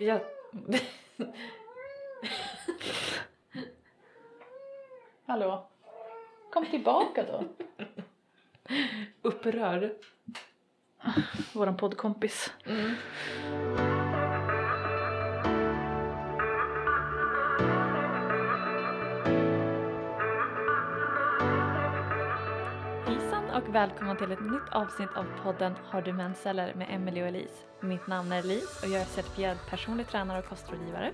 Jag... Hallå? Kom tillbaka då. Upprörd. Våran poddkompis. Mm. Och välkomna till ett nytt avsnitt av podden Har du mensceller med Emily och Elise. Mitt namn är Elise och jag är certifierad personlig tränare och kostrådgivare.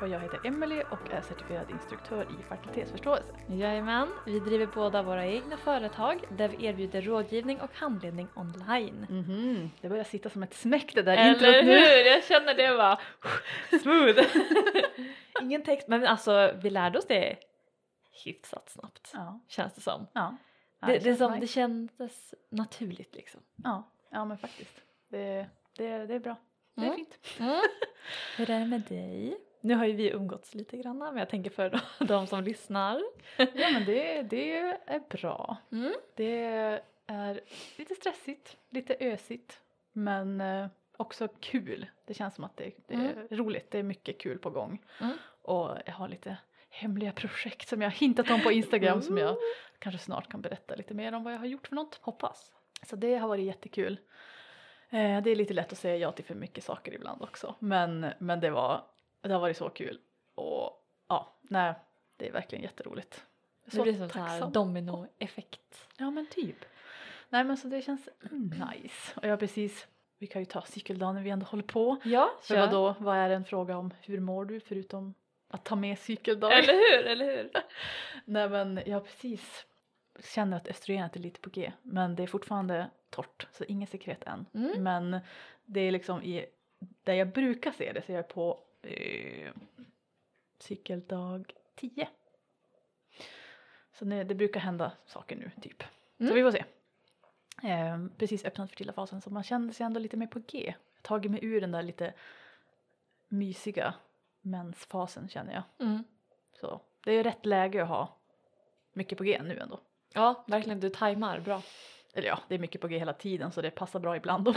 Och jag heter Emily och är certifierad instruktör i fertilitetsförståelse. Jajamän, vi driver båda våra egna företag där vi erbjuder rådgivning och handledning online. Mm-hmm. Det börjar sitta som ett smäck det där introt nu. Eller hur, jag känner det bara smooth. Ingen text, men alltså vi lärde oss det hyfsat snabbt, ja. Känns det som. Ja. Det kändes naturligt liksom. Ja men faktiskt. Det är bra. Det är fint. Mm. Hur är det med dig? Nu har ju vi umgåtts lite grann. Men jag tänker för de som lyssnar. Ja men det är bra. Mm. Det är lite stressigt. Lite ösigt. Men också kul. Det känns som att det är roligt. Det är mycket kul på gång. Mm. Och jag har lite... hemliga projekt som jag hintat om på Instagram som jag kanske snart kan berätta lite mer om vad jag har gjort för något, hoppas. Så det har varit jättekul. Det är lite lätt att säga ja till för mycket saker ibland också. Men det har varit så kul. Och ja, nej, det är verkligen jätteroligt. Så det blir som tacksam. Så här dominoeffekt. Ja men typ. Nej men så det känns nice. Och jag precis... Vi kan ju ta cykeldagen när vi ändå håller på. Ja, för vad är en fråga om hur mår du förutom... att ta med cykeldag. Eller hur? Nej men jag precis känner att östrogenet är lite på G. Men det är fortfarande torrt. Så ingen sekret än. Mm. Men det är liksom där jag brukar se det. Så jag är på cykeldag 10. Så det brukar hända saker nu typ. Mm. Så vi får se. Precis öppnat fertila fasen. Så man känner sig ändå lite mer på G. Jag tagit mig ur den där lite mysiga... mensfasen känner jag. Mm. Så det är ju rätt läge att ha mycket på G nu ändå. Ja, verkligen. Du tajmar bra. Eller ja, det är mycket på G hela tiden så det passar bra ibland.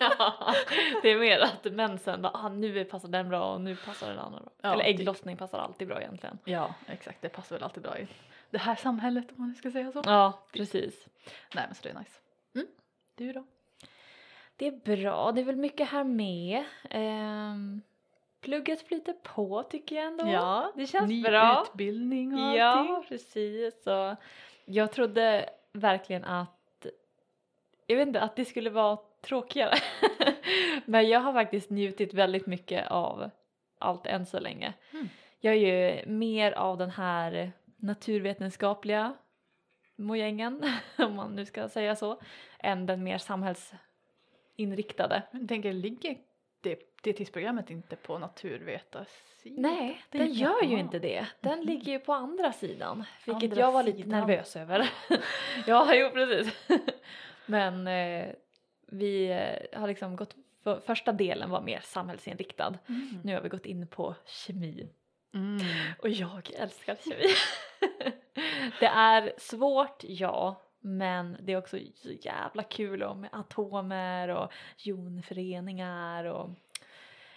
Ja, det är mer att mensen bara, nu passar den bra och nu passar den andra bra. Ja, eller ägglossning passar alltid bra egentligen. Ja, exakt. Det passar väl alltid bra i det här samhället om man ska säga så. Ja, precis. Nej, men så det är nice. Mm. Du då? Det är bra. Det är väl mycket här med. Plugget flyter på tycker jag ändå. Ja, det känns ny bra. Utbildning och allting. Ja, precis. Så jag trodde verkligen att, jag vet inte, att det skulle vara tråkigare. Men jag har faktiskt njutit väldigt mycket av allt än så länge. Mm. Jag är ju mer av den här naturvetenskapliga mojängen, om man nu ska säga så, än den mer samhällsinriktade. Jag tänker, ligger det tidsprogrammet inte på naturvetarsidan? Nej, den gör ju inte det. Den ligger ju på andra sidan. Vilket jag var lite nervös över. Ja, jo precis. Men vi har liksom gått... Första delen var mer samhällsinriktad. Mm. Nu har vi gått in på kemi. Mm. Och jag älskar kemi. Det är svårt, ja. Men det är också så jävla kul med atomer och jonföreningar och...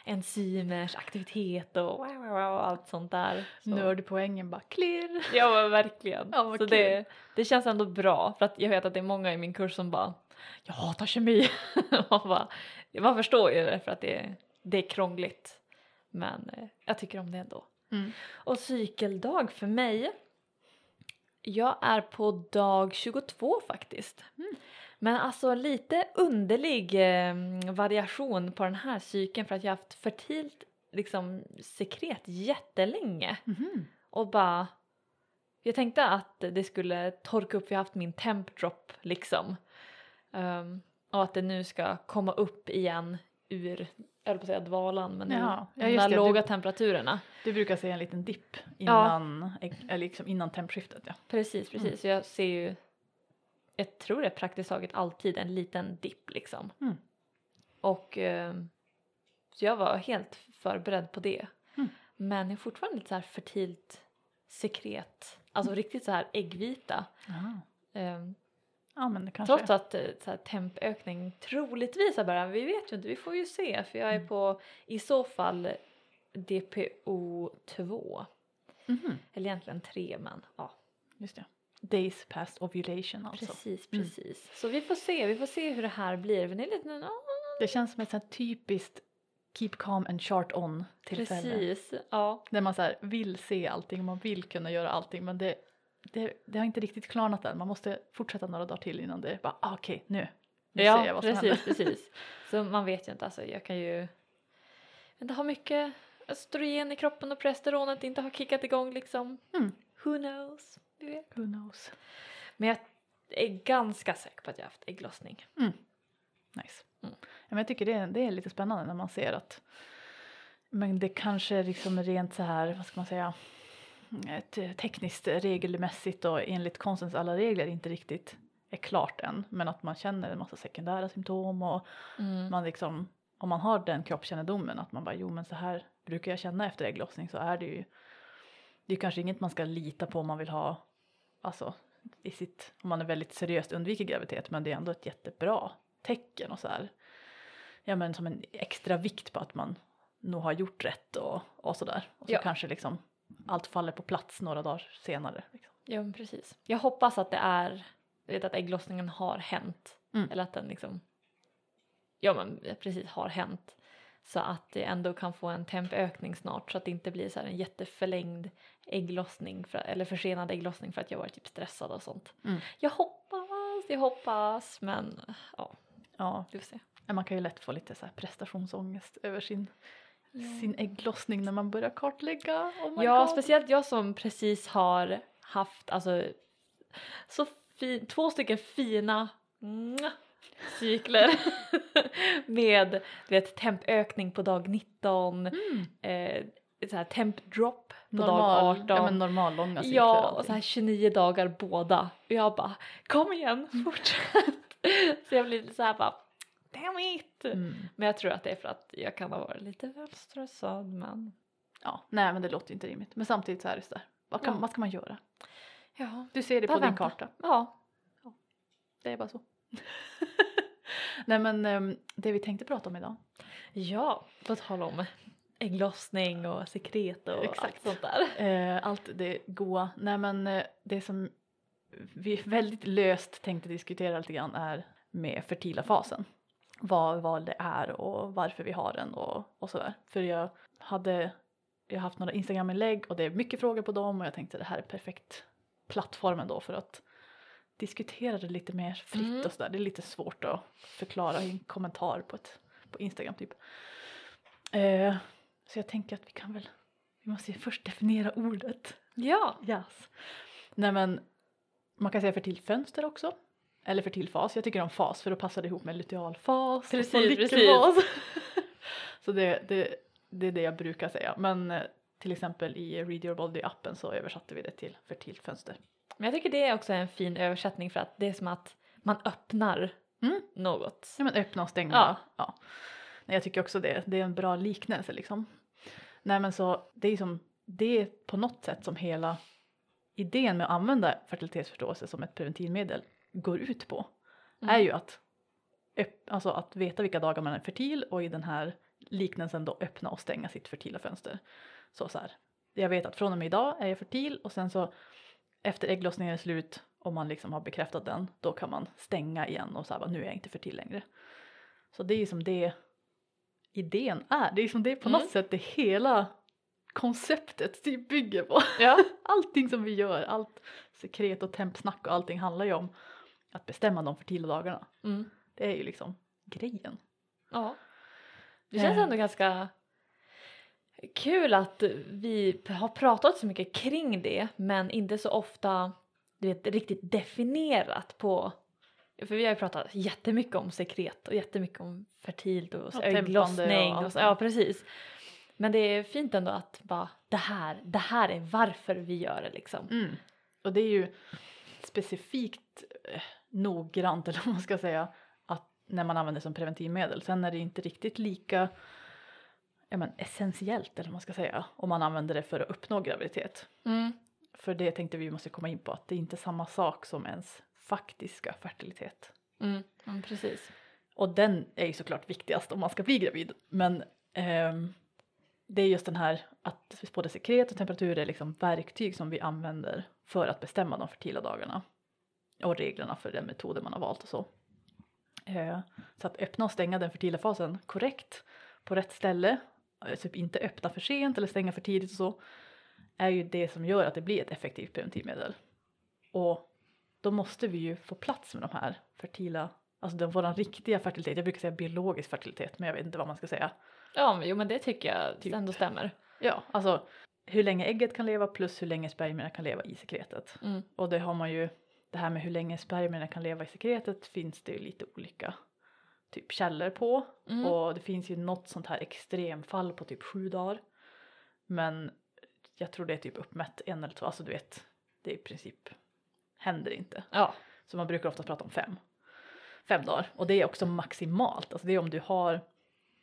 enzymers aktivitet och allt sånt där. Så. Nördpoängen bara klirr. Ja, verkligen. Ja, så det känns ändå bra. För att jag vet att det är många i min kurs som bara, jag hatar kemi. Man förstår ju det för att det är krångligt. Men jag tycker om det ändå. Mm. Och cykeldag för mig. Jag är på dag 22 faktiskt. Mm. Men alltså lite underlig variation på den här cykeln. För att jag har haft fertilt liksom, sekret jättelänge. Mm-hmm. Och bara... Jag tänkte att det skulle torka upp. Jag har haft min temp drop liksom. Och att det nu ska komma upp igen ur... Jag höll på att säga dvalan, men de där låga temperaturerna. Du brukar se en liten dipp innan tempskiftet. Ja. Precis. Mm. Jag ser ju, jag tror det är praktiskt taget alltid en liten dipp liksom. Mm. Och så jag var helt förberedd på det. Mm. Men jag är fortfarande lite så här fertilt sekret. Alltså riktigt så här äggvita. Ja, men det kanske. Trots att så här, tempökning troligtvis är bara, vi vet ju inte, vi får ju se. För jag är på, i så fall, DPO 2. Mm-hmm. Eller egentligen 3, men ja. Just det. Days past ovulation alltså. Precis, precis. Mm. Så vi får se hur det här blir. Men det är lite, det känns som ett sånt typiskt keep calm and chart on tillfälle. Precis, ja. När man så här vill se allting, man vill kunna göra allting, men det har inte riktigt klarnat än. Man måste fortsätta några dagar till innan det bara, okej, nu ja, ser jag vad som händer. Ja, precis. Så man vet ju inte, alltså jag kan ju inte ha mycket östrogen i kroppen och progesteronet inte har kickat igång liksom. Mm. Who knows? Du vet. Who knows? Men jag är ganska säker på att jag har haft ägglossning. Mm. Nice. Mm. Men jag tycker det är lite spännande när man ser att, men det kanske liksom är rent så här, vad ska man säga, tekniskt, regelmässigt och enligt konstens alla regler inte riktigt är klart än. Men att man känner en massa sekundära symptom och man liksom, om man har den kroppskännedomen att man bara, jo men så här brukar jag känna efter ägglossning, så är det ju, det är kanske inget man ska lita på om man vill ha, alltså i sitt, om man är väldigt seriöst undviker graviditet, men det är ändå ett jättebra tecken och så här. Ja, men som en extra vikt på att man nog har gjort rätt och sådär. Och så kanske liksom allt faller på plats några dagar senare. Liksom. Ja, men precis. Jag hoppas att det är, du vet, att ägglossningen har hänt. Mm. Eller att den liksom, ja men precis, har hänt. Så att det ändå kan få en tempökning snart. Så att det inte blir så här en jätteförlängd ägglossning. Eller försenad ägglossning för att jag var typ stressad och sånt. Mm. Jag hoppas. Men ja, vi får se. Man kan ju lätt få lite så här prestationsångest över sin ägglossning när man börjar kartlägga. Oh my God. Speciellt jag som precis har haft alltså, så 2 stycken fina cykler med, du vet, tempökning på dag 19, så här tempdrop på dag 18. Ja, men normal långa cykler. Ja, och så här 29 dagar båda. Och jag bara, kom igen, fortsätt. Så jag blir lite så här bara, damn it! Mm. Men jag tror att det är för att jag kan ha varit lite väl stressad, men... Ja, nej men det låter ju inte rimligt. Men samtidigt så är det så där. Vad ska man göra? Ja. Du ser det på din karta. Ja. Det är bara så. Nej men det vi tänkte prata om idag. Ja, på tal om ägglossning och sekret och exakt sånt där. Allt det goa. Nej men det som vi väldigt löst tänkte diskutera lite grann är med fertila fasen. Vad det är och varför vi har den och sådär. För jag har haft några Instagram-inlägg och det är mycket frågor på dem. Och jag tänkte att det här är perfekt plattformen då för att diskutera det lite mer fritt och sådär. Det är lite svårt att förklara i en kommentar på Instagram typ. Så jag tänker att vi måste ju först definiera ordet. Ja. Yes. Nej men man kan säga fertilt fönster också. Eller fertilfas. Jag tycker om fas för då passar det ihop med lutealfas. Precis. Så det är det jag brukar säga. Men till exempel i Read Your Body appen så översatte vi det till fertilt fönster. Men jag tycker det är också en fin översättning för att det är som att man öppnar något. Ja, men öppna och stänga. Ja. Nej, jag tycker också det. Det är en bra liknelse liksom. Nej men så det är som, det är på något sätt som hela idén med att använda fertilitetsförståelse som ett preventivmedel går ut på, är ju att alltså att veta vilka dagar man är fertil och i den här liknelsen då öppna och stänga sitt fertila fönster. Så här, jag vet att från och med idag är jag fertil och sen så efter ägglossningen är slut, om man liksom har bekräftat den, då kan man stänga igen och så här, nu är jag inte fertil längre. Så det är ju som det idén är, det är som det på något sätt det hela konceptet det bygger på. Ja. Allting som vi gör, allt sekret och tempsnack och allting handlar ju om att bestämma dem för till och dagarna. Mm. Det är ju liksom grejen. Ja. Det känns ändå ganska kul att vi har pratat så mycket kring det. Men inte så ofta, du vet, riktigt definierat på. För vi har ju pratat jättemycket om sekret. Och jättemycket om fertilt och ägglossning. Och så, ja, precis. Men det är fint ändå att bara, det här är varför vi gör det liksom. Mm. Och det är ju specifikt noggrant, eller vad man ska säga, att när man använder det som preventivmedel. Sen är det inte riktigt lika essentiellt, eller vad man ska säga, om man använder det för att uppnå graviditet. Mm. För det tänkte vi måste komma in på, att det är inte samma sak som ens faktiska fertilitet. Mm, mm, precis. Och den är ju såklart viktigast om man ska bli gravid. Men det är just den här att både sekret och temperatur är liksom verktyg som vi använder för att bestämma de fertila dagarna. Och reglerna för den metoden man har valt och så. Så att öppna och stänga den fertila fasen korrekt på rätt ställe. Typ inte öppna för sent eller stänga för tidigt och så. Är ju det som gör att det blir ett effektivt preventivmedel. Och då måste vi ju få plats med de här fertila, alltså den våran riktiga fertilitet. Jag brukar säga biologisk fertilitet, men jag vet inte vad man ska säga. Ja, men, jo, men det tycker jag typ ändå stämmer. Ja, alltså hur länge ägget kan leva plus hur länge spermierna kan leva i sekretet. Mm. Och det har man ju, det här med hur länge spermierna kan leva i sekretet finns det ju lite olika typ källor på. Mm. Och det finns ju något sånt här extremfall på typ 7 dagar. Men jag tror det är typ uppmätt 1 eller 2, alltså du vet, det i princip händer inte. Ja. Så man brukar ofta prata om 5 dagar. Och det är också maximalt, alltså det är om du har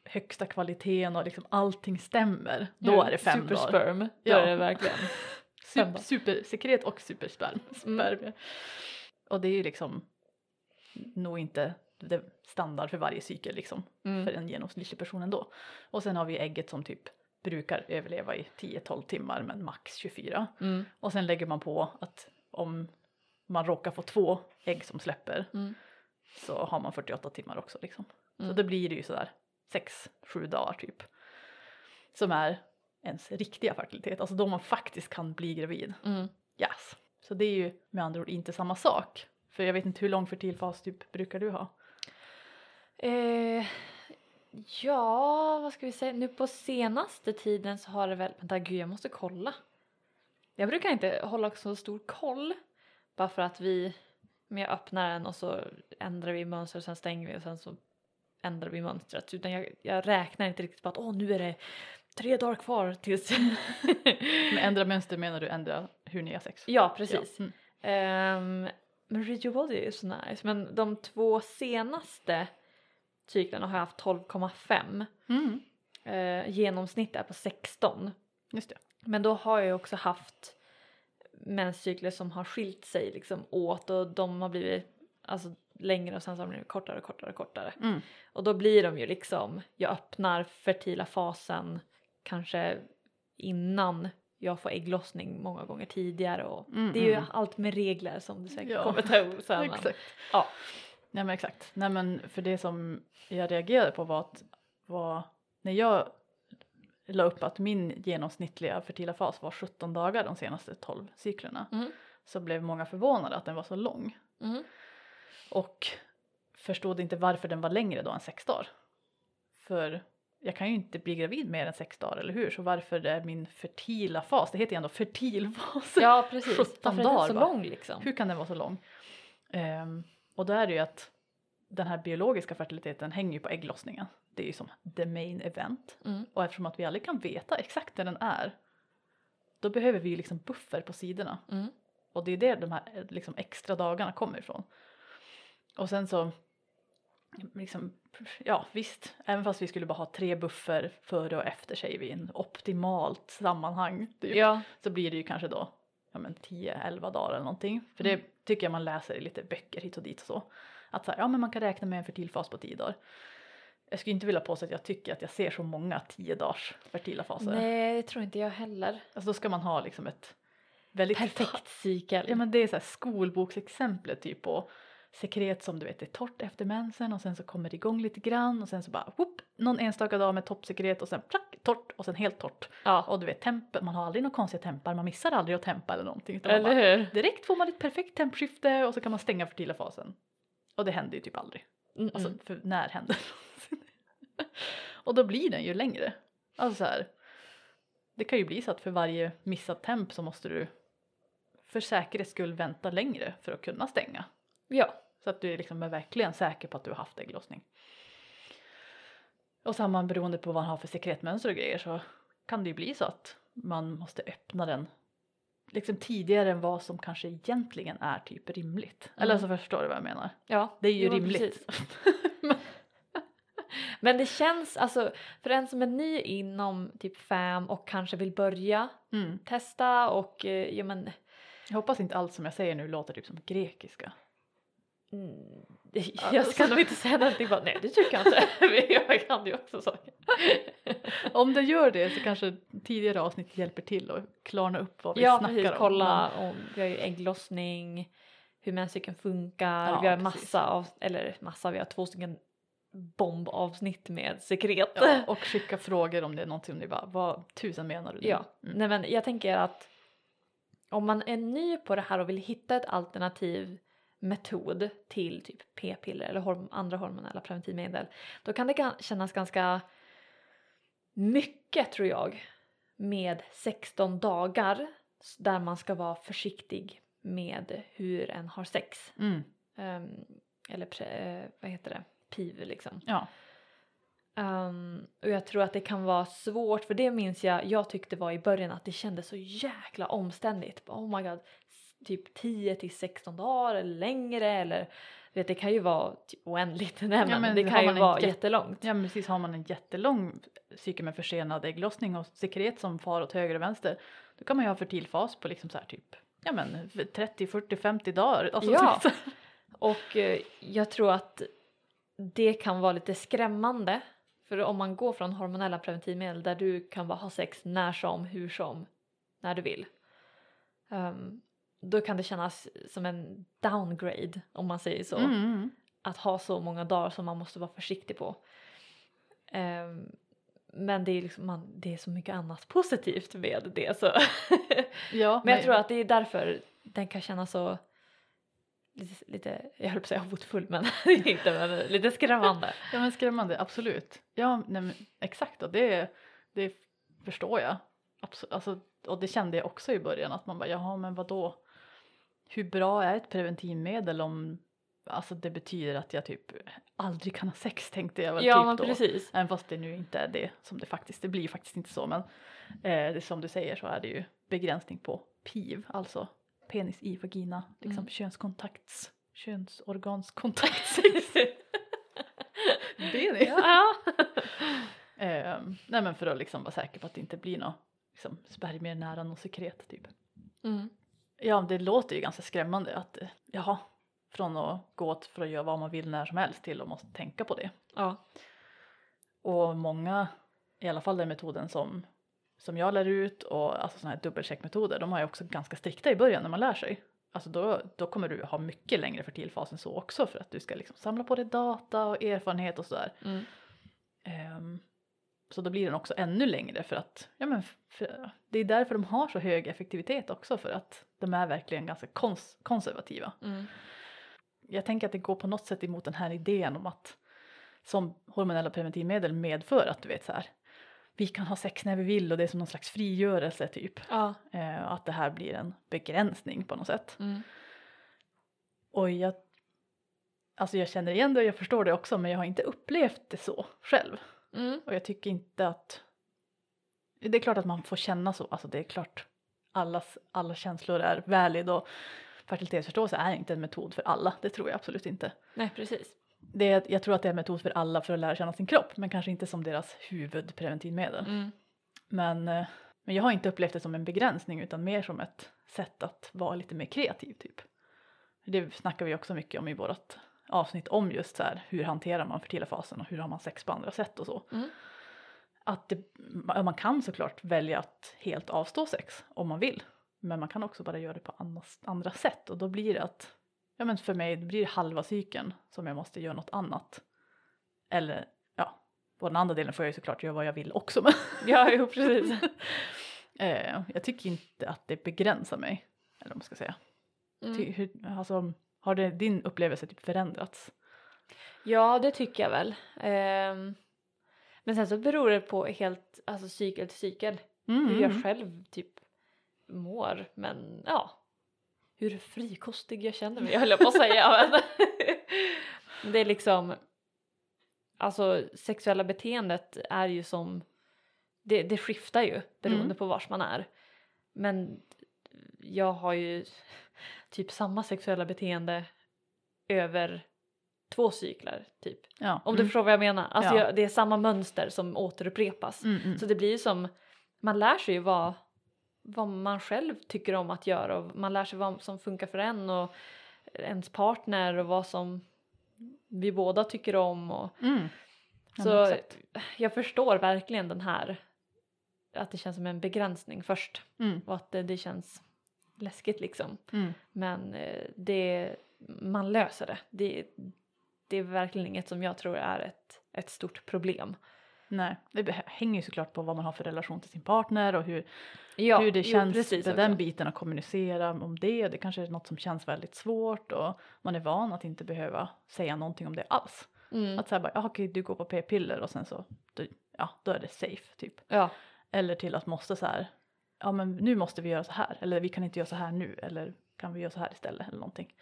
högsta kvaliteten och liksom allting stämmer, då är det 5 dagar. Supersperm, då ja. Är det verkligen. Supersekret och supersperm. Mm. Och det är ju liksom nog inte det standard för varje cykel liksom, för en genomsnittlig person ändå. Och sen har vi ägget som typ brukar överleva i 10-12 timmar men max 24. Mm. Och sen lägger man på att om man råkar få 2 ägg som släpper så har man 48 timmar också liksom. Så då blir det ju sådär 6-7 dagar typ som är ens riktiga fertilitet. Alltså då man faktiskt kan bli gravid. Mm. Yes. Så det är ju med andra ord inte samma sak. För jag vet inte hur lång fertilfas typ brukar du ha? Ja, vad ska vi säga? Nu på senaste tiden så har det väl... Vänta, gud, jag måste kolla. Jag brukar inte hålla så stor koll. Bara för att vi... Men jag öppnar den och så ändrar vi mönster och sen stänger vi och sen så ändrar vi mönstret. Utan jag räknar inte riktigt på att nu är det 3 dagar kvar tills... Men ändra mönster menar du ändra hur ni har sex? Ja, precis. Ja. Mm. Men Read Your Body är ju så nice. Men de 2 senaste... cyklarna har jag haft 12,5. Genomsnitt är på 16. Just det. Men då har jag också haft menscykler som har skilt sig liksom åt. Och de har blivit alltså, längre och sen så har de blivit kortare och kortare och kortare. Mm. Och då blir de ju liksom, jag öppnar fertila fasen kanske innan jag får ägglossning många gånger tidigare. Och det är ju allt med regler som du säkert kommer ta upp. Exakt. Ja. Nej men exakt. Nej men för det som jag reagerade på var när jag la upp att min genomsnittliga fertila fas var 17 dagar de senaste 12 cyklerna. Så blev många förvånade att den var så lång. Och förstod inte varför den var längre då än 6 dagar. För jag kan ju inte bli gravid mer än 6 dagar, eller hur? Så varför är min fertila fas, det heter ju ändå fertilfas. Ja precis. 17 dagar var så lång liksom. Hur kan den vara så lång? Och då är det ju att den här biologiska fertiliteten hänger ju på ägglossningen. Det är ju som the main event. Och eftersom att vi aldrig kan veta exakt när den är. Då behöver vi ju liksom buffer på sidorna. Och det är det de här liksom extra dagarna kommer ifrån. Och sen så. Liksom, ja visst. Även fast vi skulle bara ha 3 buffer före och efter sig vid en optimalt sammanhang. Typ, så blir det ju kanske då. Ja men 10-11 dagar eller någonting. För det tycker jag man läser i lite böcker hit och dit och så. Att så här, ja men man kan räkna med en fertilfas på 10 dagar. Jag skulle inte vilja påstå att jag tycker att jag ser så många 10 dagars fertila faser. Nej, det tror inte jag heller. Alltså då ska man ha liksom ett väldigt... Perfekt cykel. Ja men det är så här skolboksexemplet typ på sekret som du vet är torrt efter mensen. Och sen så kommer det igång lite grann. Och sen så bara, whoop, någon enstaka dag med toppsekret. Och sen plack, torrt. Och sen helt torrt. Ja. Och du vet, man har aldrig några konstiga tempar. Man missar aldrig att tempa eller någonting. Eller bara, hur? Direkt får man ett perfekt tempskifte. Och så kan man stänga fertila fasen. Och det händer ju typ aldrig. Alltså, för när händer det? Och då blir den ju längre. Alltså så här. Det kan ju bli så att för varje missad temp så måste du för säkerhets skull vänta längre för att kunna stänga. Ja, så att du liksom är verkligen säker på att du har haft ägglossning. Och samma beroende på vad man har för sekretmönster och grejer så kan det ju bli så att man måste öppna den liksom tidigare än vad som kanske egentligen är typ rimligt. Eller så förstår du vad jag menar. Ja, det är ju rimligt. Men det känns, alltså för en som är ny inom typ 5 och kanske vill börja testa och ja men... Jag hoppas inte allt som jag säger nu låter typ som grekiska. Jag ska nog inte säga någonting bara, nej det tycker jag inte. Jag kan ju också saker. Om du gör det så kanske tidigare avsnitt hjälper till och klarna upp vad vi snackar precis, om. Ja, kolla om vi har ju ägglossning, hur menscykeln funkar. Ja, vi har vi har 2 stycken bombavsnitt med sekret. Ja, och skicka frågor om det är någonting ni bara, vad tusan menar du nu? Ja, nej men jag tänker att om man är ny på det här och vill hitta ett alternativ metod till typ p-piller eller andra hormonella preventivmedel, då kan det kännas ganska mycket tror jag med 16 dagar där man ska vara försiktig med hur en har sex piv liksom. Ja. Och jag tror att det kan vara svårt, för det minns jag tyckte var i början att det kändes så jäkla omständigt. Oh my god, typ 10-16 dagar eller längre eller vet det kan ju vara typ oändligt nämen. Ja, men det kan ju vara jättelångt. Ja men precis, har man en jättelång cykel med försenad ägglossning och sekret som far åt höger och vänster, då kan man ju ha fertilfas på liksom så här typ 30-40-50 dagar alltså, ja. Så. Och jag tror att det kan vara lite skrämmande, för om man går från hormonella preventivmedel där du kan bara ha sex när som, hur som, när du vill. Då kan det kännas som en downgrade, om man säger så. Mm. Att ha så många dagar som man måste vara försiktig på. Men det är, liksom, det är så mycket annat positivt med det. Så. Ja, men jag tror att det är därför den kan kännas så... Lite jag höll på att säga hotfull, men inte, men lite skrämmande. Ja men skrämmande, absolut. Ja, nej, men, exakt då, det förstår jag. Absolut, alltså, och det kände jag också i början att man bara, jaha men vadå? Hur bra är ett preventivmedel om, alltså det betyder att jag typ aldrig kan ha sex, tänkte jag väl ja, typ men då. Precis. Även fast det nu inte är det som det faktiskt, det blir ju faktiskt inte så, men som du säger så är det ju begränsning på PIV, alltså penis i vagina, liksom könsorganskontakt. Penis. Ja. Nej men för att liksom vara säker på att det inte blir något liksom spermier nära någon sekret typ. Mm. Ja, det låter ju ganska skrämmande att från att gå åt för att göra vad man vill när som helst till och måste tänka på det. Ja. Och många, i alla fall den metoden som jag lär ut och alltså sådana här dubbelcheckmetoder, de har ju också ganska strikta i början när man lär sig. Alltså då kommer du ha mycket längre fertilfas än så också, för att du ska liksom samla på dig data och erfarenhet och sådär. Mm. Så då blir den också ännu längre för att, det är därför de har så hög effektivitet också, för att de är verkligen ganska konservativa. Mm. Jag tänker att det går på något sätt emot den här idén om att som hormonella preventivmedel medför att du vet så här, vi kan ha sex när vi vill och det är som någon slags frigörelse typ. Ja. Att det här blir en begränsning på något sätt. Mm. Och jag känner igen det och jag förstår det också, men jag har inte upplevt det så själv. Mm. Och jag tycker inte att, det är klart att man får känna så, alltså det är klart alla känslor är valid och fertilitetsförståelse är inte en metod för alla, det tror jag absolut inte. Nej, precis. Jag tror att det är en metod för alla för att lära känna sin kropp, men kanske inte som deras huvudpreventivmedel. Mm. Men jag har inte upplevt det som en begränsning utan mer som ett sätt att vara lite mer kreativ typ. Det snackar vi också mycket om i vårt avsnitt om just så här, hur hanterar man fertilifasen och hur har man sex på andra sätt och så. Mm. Att man kan såklart välja att helt avstå sex om man vill, men man kan också bara göra det på andra sätt, och då blir det att för mig blir det halva cykeln som jag måste göra något annat. Eller på den andra delen får jag ju såklart göra vad jag vill också. Men ja, precis. Jag tycker inte att det begränsar mig, eller vad man ska säga. Mm. Har din upplevelse typ förändrats? Ja, det tycker jag väl. Men sen så beror det på helt, alltså cykel till cykel. Mm. Hur jag själv typ mår, men hur frikostig jag känner mig, jag höll på att säga. Det är liksom, alltså sexuella beteendet är ju som, det skiftar ju beroende på vars man är. Men jag har ju typ samma sexuella beteende över 2 cyklar typ. Ja. Om du förstår vad jag menar. Alltså det är samma mönster som återupprepas. Så det blir ju som, man lär sig ju vad man själv tycker om att göra, och man lär sig vad som funkar för en, och ens partner och vad som vi båda tycker om. Och, ja, så exakt. Jag förstår verkligen den här, att det känns som en begränsning först. Och att det känns läskigt liksom. Men det, man löser det. Det är verkligen inget som jag tror är ett stort problem. Nej, det hänger ju såklart på vad man har för relation till sin partner och hur det känns med den biten att kommunicera om det. Det kanske är något som känns väldigt svårt och man är van att inte behöva säga någonting om det alls. Att säga bara, okej, du går på p-piller och sen så, då är det safe typ. Ja. Eller till att måste så här, ja men nu måste vi göra så här. Eller vi kan inte göra så här nu. Eller kan vi göra så här istället eller någonting.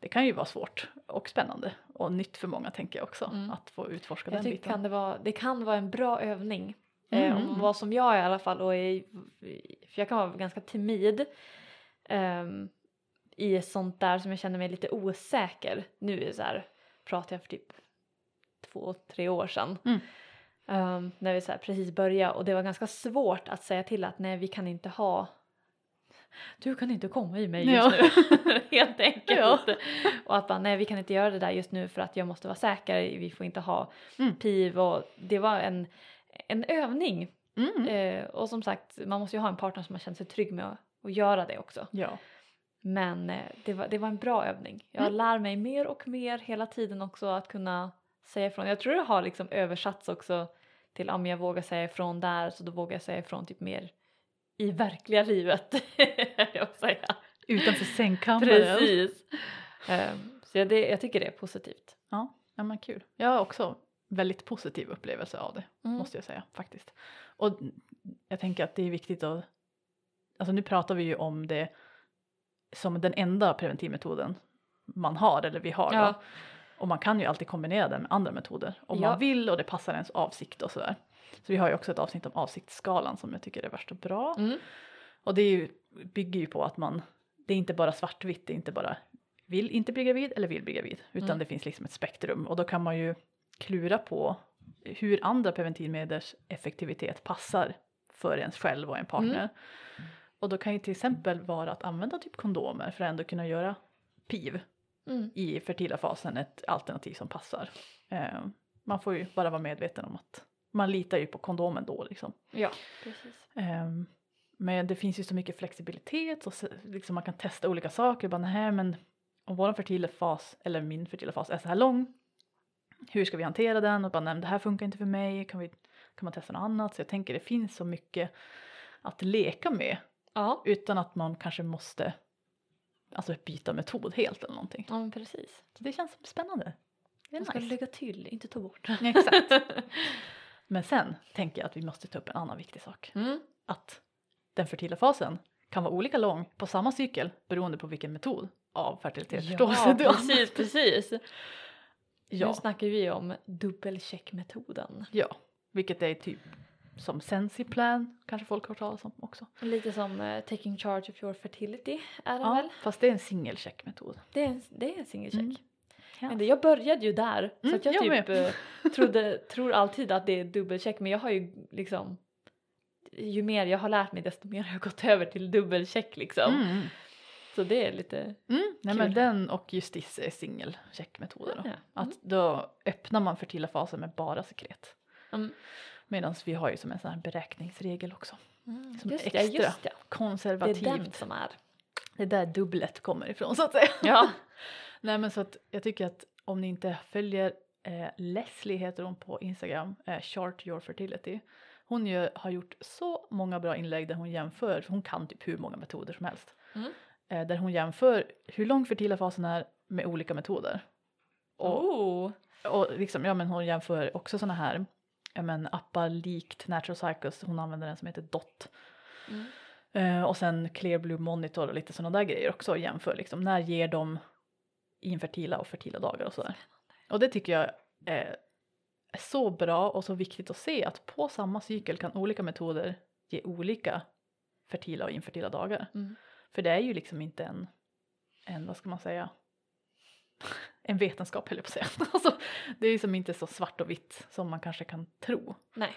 Det kan ju vara svårt och spännande. Och nytt för många tänker jag också. Att få utforska den biten. Det kan vara en bra övning. Om vad som jag är i alla fall. För jag kan vara ganska timid. I sånt där som jag känner mig lite osäker. Nu så här, pratar jag för typ 2-3 år sedan. När vi så här precis började. Och det var ganska svårt att säga till att nej, vi kan inte ha... Du kan inte komma i mig just nu. Helt enkelt. Ja. Och att bara, nej vi kan inte göra det där just nu för att jag måste vara säker. Vi får inte ha piv. Och det var en övning. Och som sagt, man måste ju ha en partner som man känner sig trygg med att göra det också. Ja. Men det var en bra övning. Jag lär mig mer och mer hela tiden också att kunna säga ifrån. Jag tror det har liksom översatts också till om jag vågar säga ifrån där. Så då vågar jag säga ifrån typ mer. I verkliga livet, jag vill säga. Utanför sängkammaren. Precis. Så jag tycker det är positivt. Ja, men kul. Jag har också väldigt positiv upplevelse av det, måste jag säga, faktiskt. Och jag tänker att det är viktigt att... Alltså nu pratar vi ju om det som den enda preventivmetoden man har, eller vi har. Ja. Och man kan ju alltid kombinera det med andra metoder. Om man vill och det passar ens avsikt och sådär. Så vi har ju också ett avsnitt om avsiktsskalan som jag tycker är värst och bra. Och det är ju, bygger ju på att man, det är inte bara svartvitt, det är inte bara vill inte bli gravid eller vill bli gravid. Utan det finns liksom ett spektrum och då kan man ju klura på hur andra preventivmedels effektivitet passar för ens själv och en partner. Och då kan ju till exempel vara att använda typ kondomer för att ändå kunna göra PIV i fertila fasen, ett alternativ som passar. Man får ju bara vara medveten om att man litar ju på kondomen då liksom. Ja, precis. Men det finns ju så mycket flexibilitet. Och liksom man kan testa olika saker. Bara, nej, men om vår fertila fas, eller min fertila fas är så här lång. Hur ska vi hantera den? Och bara, nej, det här funkar inte för mig. Kan man testa något annat? Så jag tänker det finns så mycket att leka med. Ja. Utan att man kanske måste alltså byta metod helt eller någonting. Ja, men precis. Så det känns spännande. Det är nice. Man ska lägga till, inte ta bort. Exakt. Men sen tänker jag att vi måste ta upp en annan viktig sak. Att den fertila fasen kan vara olika lång på samma cykel beroende på vilken metod av fertilitetsförståelse du använder. Ja, precis. Nu snackar vi om dubbelcheckmetoden. Ja, vilket är typ som SensiPlan, kanske folk har hört talas om också. Lite som Taking Charge of Your Fertility är det väl? Fast det är en singelcheckmetod. Det är en singelcheck. Ja. Men jag började ju där. Så att jag typ tror alltid att det är dubbelcheck. Men jag har ju liksom... Ju mer jag har lärt mig desto mer har jag gått över till dubbelcheck liksom. Så det är lite kul. Nej, men den och justis är singelcheckmetoden. Ja. Att då öppnar man fertila fasen med bara sekret. Medan vi har ju som en sån här beräkningsregel också. Som just extra konservativt. Det är den som är. Det är där dubblet kommer ifrån så att säga. Ja. Nej, men så att jag tycker att om ni inte följer Leslie heter hon på Instagram, Chart Your Fertility. Hon har gjort så många bra inlägg där hon jämför, för hon kan typ hur många metoder som helst. Där hon jämför hur lång fertila fasen är med olika metoder. Och liksom, men hon jämför också såna här appar likt Natural Cycles, hon använder den som heter Dot. Och sen Clear Blue Monitor och lite sådana där grejer också och jämför liksom, när ger de infertila och fertila dagar och sådär. Och det tycker jag är så bra och så viktigt att se att på samma cykel kan olika metoder ge olika fertila och infertila dagar. För det är ju liksom inte en vad ska man säga, en vetenskap höll jag på att säga. Alltså, det är liksom inte så svart och vitt som man kanske kan tro. Nej.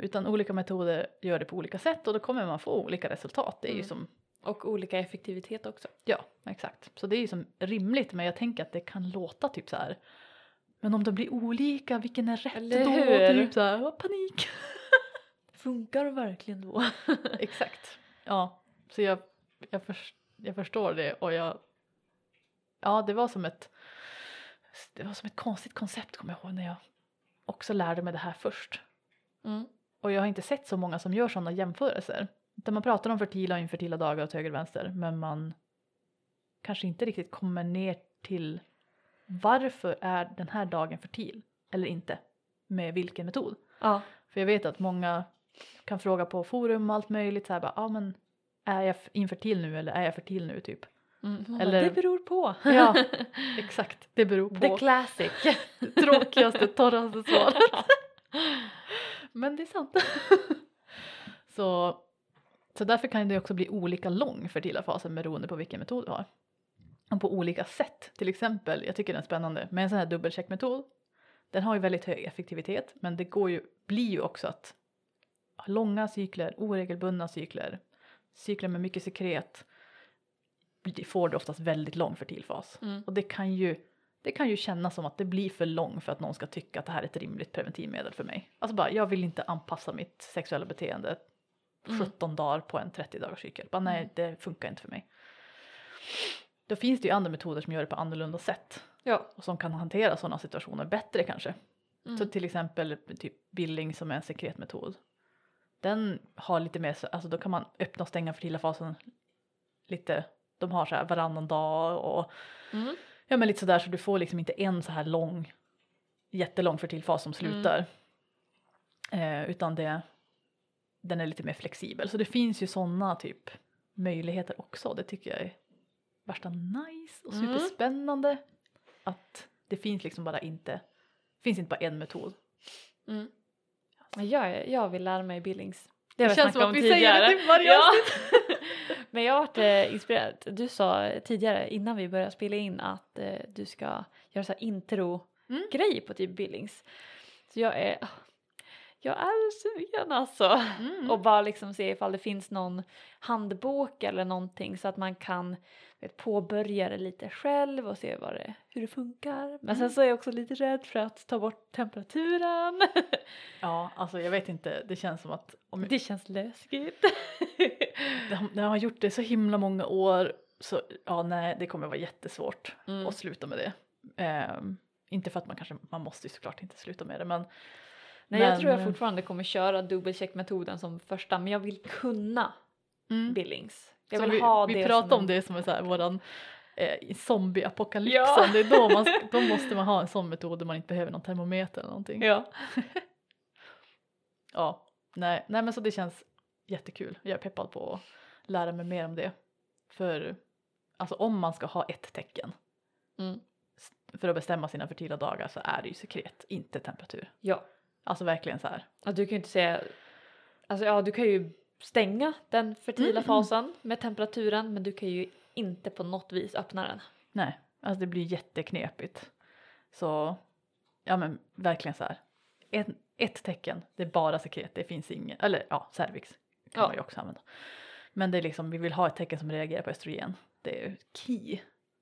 Utan olika metoder gör det på olika sätt och då kommer man få olika resultat. Det är ju som Och olika effektivitet också. Ja, exakt. Så det är ju som rimligt, men jag tänker att det kan låta typ så här. Men om de blir olika, vilken är rätt eller då? Hur? Typ så här, panik. Funkar det verkligen då? Exakt. Ja, så jag förstår det och jag... Ja, det var som ett konstigt koncept, kommer jag ihåg, när jag också lärde mig det här först. Mm. Och jag har inte sett så många som gör sådana jämförelser. Där man pratar om fertila och infertila dagar åt höger och vänster. Men man kanske inte riktigt kommer ner till varför är den här dagen fertil eller inte. Med vilken metod. Ja. För jag vet att många kan fråga på forum och allt möjligt. Så här bara, men är jag infertil nu eller är jag fertil nu typ? Mm, eller, det beror på. Ja, exakt. Det beror på. The classic. Det tråkigaste, torraste svaret. Men det är sant. Så därför kan det också bli olika lång fertila fasen beroende på vilken metod du har. Och på olika sätt. Till exempel, jag tycker den är spännande, med en sån här dubbelcheckmetod. Den har ju väldigt hög effektivitet. Men det blir ju också att långa cykler, oregelbundna cykler. Cykler med mycket sekret. Får du oftast väldigt lång fertil fas. Mm. Och det kan ju kännas som att det blir för lång för att någon ska tycka att det här är ett rimligt preventivmedel för mig. Alltså bara, jag vill inte anpassa mitt sexuella beteende 17 dagar på en 30-dagars cykel. Bara nej, det funkar inte för mig. Då finns det ju andra metoder som gör det på annorlunda sätt. Ja. Och som kan hantera sådana situationer bättre kanske. Mm. Så till exempel typ Billings som är en sekretmetod. Den har lite mer, alltså då kan man öppna och stänga fertila fasen lite. De har så här varannan dag och ja men lite sådär, så du får liksom inte en så här lång, jättelång fertil fas som slutar. Utan den är lite mer flexibel. Så det finns ju sådana typ möjligheter också. Det tycker jag är värsta nice och superspännande. Att det finns liksom bara inte bara en metod. Mm. Jag vill lära mig Billings. Det känns som att vi säger det typ varje avsnitt. Men jag har varit inspirerad. Du sa tidigare innan vi började spela in att du ska göra så här intro-grej på typ Billings. Så jag är sugen alltså. Mm. Och bara liksom se ifall det finns någon handbok eller någonting. Så att man kan påbörja det lite själv och se hur det funkar. Men sen så är jag också lite rädd för att ta bort temperaturen. Ja, alltså jag vet inte. Det känns som att... Det känns läskigt. När jag har gjort det så himla många år. Så ja, nej, det kommer vara jättesvårt att sluta med det. Inte för att man måste ju såklart inte sluta med det, men... Nej, jag tror jag fortfarande kommer köra dubbelcheckmetoden som första. Men jag vill kunna Billings. Jag vill ha vi pratar om det som är så här, våran zombieapokalypsen. Ja. Det är då måste man ha en sån metod där man inte behöver någon termometer eller någonting. Ja. Ja, nej men så det känns jättekul. Jag är peppad på att lära mig mer om det. För alltså om man ska ha ett tecken för att bestämma sina fertila dagar så är det ju sekret, inte temperatur. Ja. Alltså verkligen så här. Ja, du kan ju inte säga... Alltså ja, du kan ju stänga den fertila fasen med temperaturen. Men du kan ju inte på något vis öppna den. Nej, alltså det blir jätteknepigt. Så, ja men verkligen så här. Ett tecken, det är bara sekret. Det finns ingen, eller ja, cervix kan man ju också använda. Men det är liksom, vi vill ha ett tecken som reagerar på östrogen. Det är ju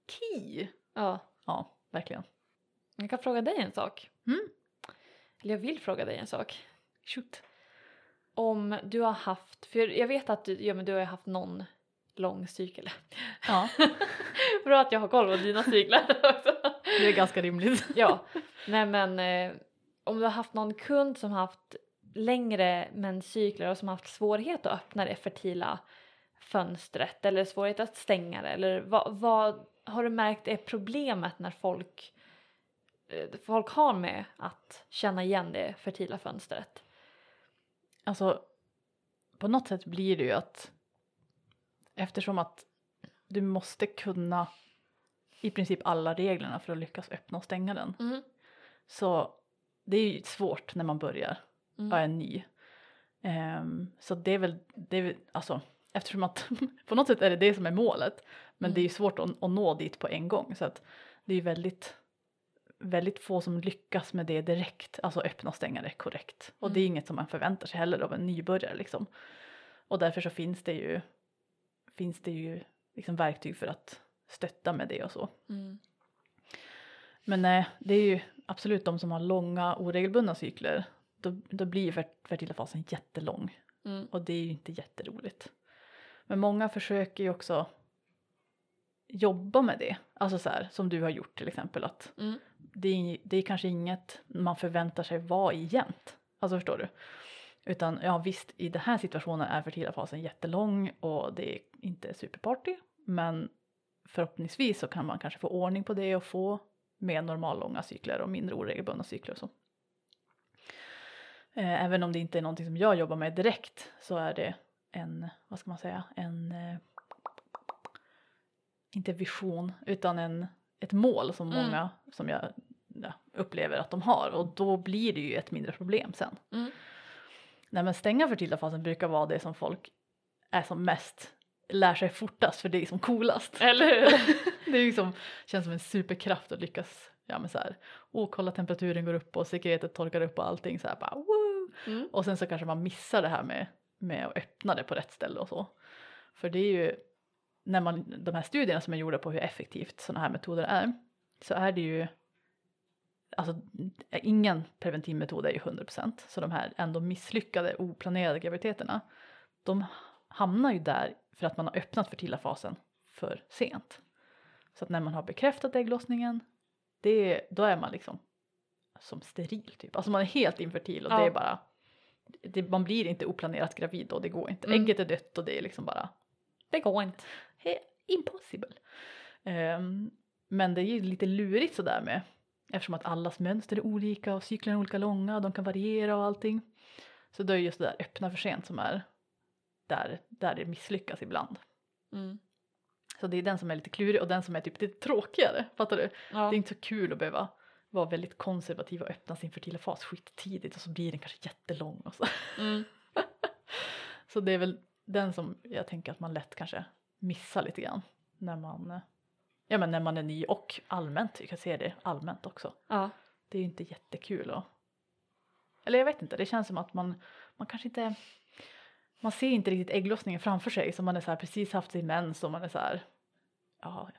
key. Ja. Ja, verkligen. Jag kan fråga dig en sak. Jag vill fråga dig en sak. Shoot. Om du har haft... För jag vet att du har haft någon lång cykel. Ja. Bra att jag har koll på dina cyklar. Det är ganska rimligt. Ja. Nej men... om du har haft någon kund som har haft längre menscykler och som har haft svårighet att öppna det fertila fönstret. Eller svårighet att stänga det. Eller vad har du märkt är problemet när folk har med att känna igen det fertila fönstret? Alltså på något sätt blir det ju att eftersom att du måste kunna i princip alla reglerna för att lyckas öppna och stänga den. Så det är ju svårt när man börjar och är ny. Så det är väl alltså eftersom att på något sätt är det som är målet, men det är ju svårt att nå dit på en gång, så att det är ju väldigt få som lyckas med det direkt. Alltså öppna och stänga det korrekt. Och det är inget som man förväntar sig heller av en nybörjare liksom. Och därför så finns det ju finns det ju liksom verktyg för att stötta med det och så. Mm. Men nej, det är ju absolut de som har långa oregelbundna cykler. Då blir fertila fasen jättelång. Mm. Och det är ju inte jätteroligt. Men många försöker ju också jobba med det. Alltså så här, som du har gjort till exempel. Att det är kanske inget man förväntar sig vara egent. Alltså förstår du? Utan ja visst, i den här situationen är fertila fasen jättelång. Och det är inte superparty. Men förhoppningsvis så kan man kanske få ordning på det. Och få mer normallånga cykler och mindre oregelbundna cykler och så. Även om det inte är någonting som jag jobbar med direkt, så är det en, vad ska man säga, inte vision, utan ett mål som många som jag upplever att de har. Och då blir det ju ett mindre problem sen. Mm. Nej, men stänga fertila fasen brukar vara det som folk är som mest, lär sig fortast, för det är som coolast. Eller hur? Det är liksom, känns som en superkraft att lyckas. Ja men så här, kolla temperaturen går upp och sekretet torkar upp och allting så här bara woo! Mm. Och sen så kanske man missar det här med att öppna det på rätt ställe och så. För det är ju, när man, de här studierna som är gjorda på hur effektivt sådana här metoder är, så är det ju, alltså ingen preventivmetod är ju 100%. Så de här ändå misslyckade, oplanerade graviditeterna, de hamnar ju där för att man har öppnat fertila fasen för sent. Så att när man har bekräftat ägglossningen, då är man liksom som steril typ. Alltså man är helt infertil och det är bara, man blir inte oplanerat gravid och det går inte. Ägget är dött och det är liksom bara, det går inte. Impossible. Men det är ju lite lurigt sådär med, eftersom att allas mönster är olika och cyklerna är olika långa, de kan variera och allting. Så det är just det där öppna för sent som är där det misslyckas ibland. Mm. Så det är den som är lite klurig och den som är typ lite tråkigare, fattar du? Ja. Det är inte så kul att behöva vara väldigt konservativ och öppna sin fertila fas skittidigt och så blir den kanske jättelång och så. Mm. Så det är väl den som jag tänker att man lätt kanske missar lite grann när man är ny, och allmänt, vi kan se det allmänt också. Ja. Det är ju inte jättekul eller jag vet inte, det känns som att man kanske inte, man ser inte riktigt ägglossningen framför sig. Så man är så här, precis haft sin mens. Och man är så här, ja,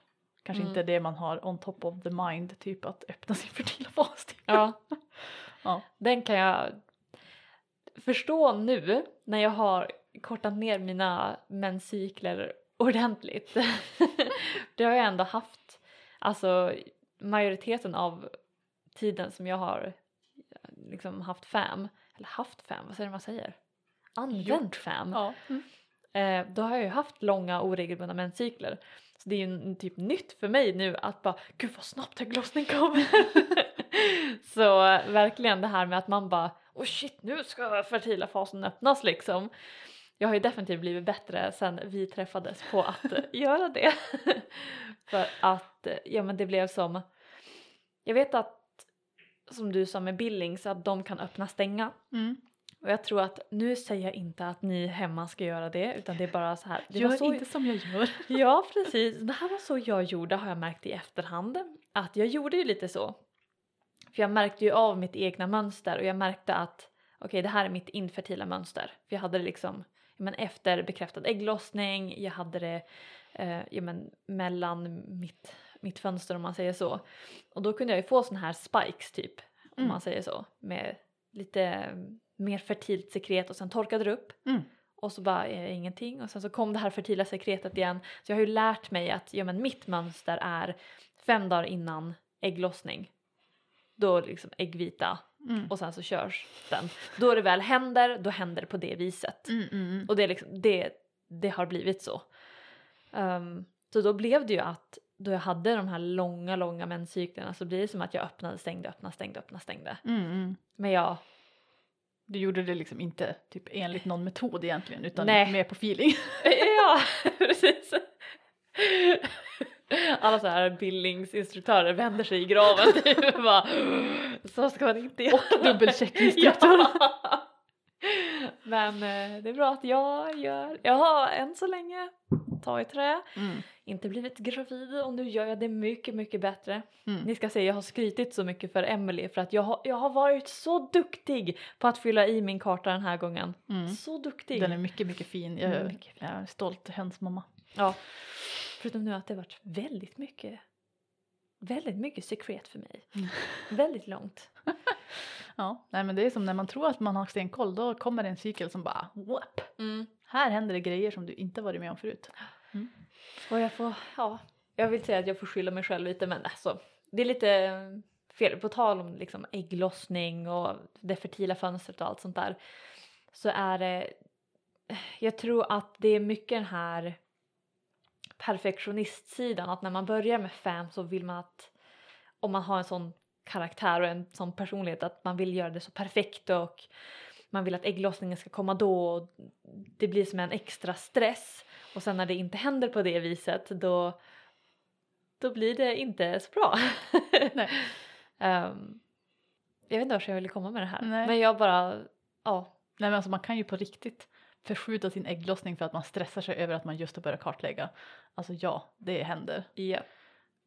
kanske inte det man har on top of the mind. Typ att öppna sin fertila fas. Typ. Ja. Ja, den kan jag förstå nu. När jag har kortat ner mina menscykler ordentligt. Det har jag ändå haft. Alltså majoriteten av tiden som jag har liksom haft fem. Eller haft fem, vad säger man säger? Använt fem. Ja. Mm. Då har jag ju haft långa oregelbundna menscykler. Så det är ju typ nytt för mig nu att bara, gud vad snabbt ägglossning kommer. Så verkligen det här med att man bara, shit, nu ska fertila fasen öppnas liksom. Jag har ju definitivt blivit bättre sen vi träffades på att göra det. För att, ja men det blev som, jag vet att, som du sa med Billings, att de kan öppna stänga. Mm. Och jag tror att, nu säger jag inte att ni hemma ska göra det. Utan det är bara så här. Inte som jag gör. Ja, precis. Det här var så jag gjorde, har jag märkt i efterhand. Att jag gjorde ju lite så. För jag märkte ju av mitt egna mönster. Och jag märkte att, okej, det här är mitt infertila mönster. För jag hade det liksom, efter bekräftad ägglossning. Jag hade det mellan mitt fönster, om man säger så. Och då kunde jag ju få såna här spikes typ. Om man säger så. Med lite mer fertilt sekret, och sen torkade det upp. Och så bara ingenting. Och sen så kom det här fertila sekretet igen. Så jag har ju lärt mig att mitt mönster är 5 dagar innan ägglossning. Då liksom äggvita. Och sen så körs den. Då det väl händer, då händer det på det viset. Och det är liksom, det har blivit så. Så då blev det ju att, då jag hade de här långa, långa menscyklerna, så blir det som att jag öppnade, stängde, öppnade, stängde, öppnade, stängde. Men jag... Du gjorde det liksom inte typ enligt någon metod egentligen, utan mer på feeling. Ja, precis. Alla så här Billings-instruktörer vänder sig i graven typ, bara, så ska man inte göra. Och dubbelcheckinstruktörer. Ja. Men det är bra att jag har än så länge ta i trä. Inte blivit gravid, och nu gör jag det mycket, mycket bättre. Ni ska se, jag har skrytit så mycket för Emily, för att jag har varit så duktig på att fylla i min karta den här gången. Så duktig. Den är mycket, mycket fin. Jag är stolt hönsmamma. Ja. Förutom nu att det har varit väldigt mycket sekret för mig. Mm. Väldigt långt. Ja, nej men det är som när man tror att man har stenkoll, då kommer det en cykel som bara whoop. Mm. Här händer det grejer som du inte varit med om förut. Mm. Och jag vill säga att jag får skylla mig själv lite, men alltså, det är lite fel. På tal om liksom ägglossning och det fertila fönstret och allt sånt där, så är det, jag tror att det är mycket den här perfektionistsidan, att när man börjar med 5 så vill man att, om man har en sån karaktär och en sån personlighet, att man vill göra det så perfekt och man vill att ägglossningen ska komma då, och det blir som en extra stress, och sen när det inte händer på det viset, då blir det inte så bra. Nej. Jag vet inte varför jag ville komma med det här. Nej. Men jag bara, ja. Nej, men alltså man kan ju på riktigt förskjuta sin ägglossning för att man stressar sig över att man just har börjat kartlägga. Alltså ja, det händer. Yeah.